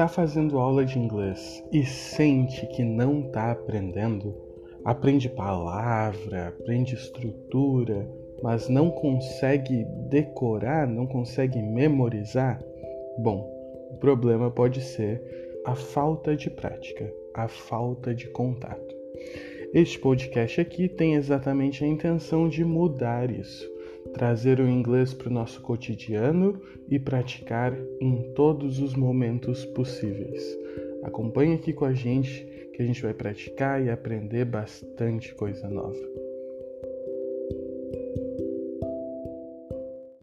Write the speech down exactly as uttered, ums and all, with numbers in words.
Tá fazendo aula de inglês e sente que não tá aprendendo? Aprende palavra, aprende estrutura, mas não consegue decorar, não consegue memorizar? Bom, o problema pode ser a falta de prática, a falta de contato. Este podcast aqui tem exatamente a intenção de mudar isso, trazer o inglês para o nosso cotidiano e praticar em todos os momentos possíveis. Acompanhe aqui com a gente que a gente vai praticar e aprender bastante coisa nova.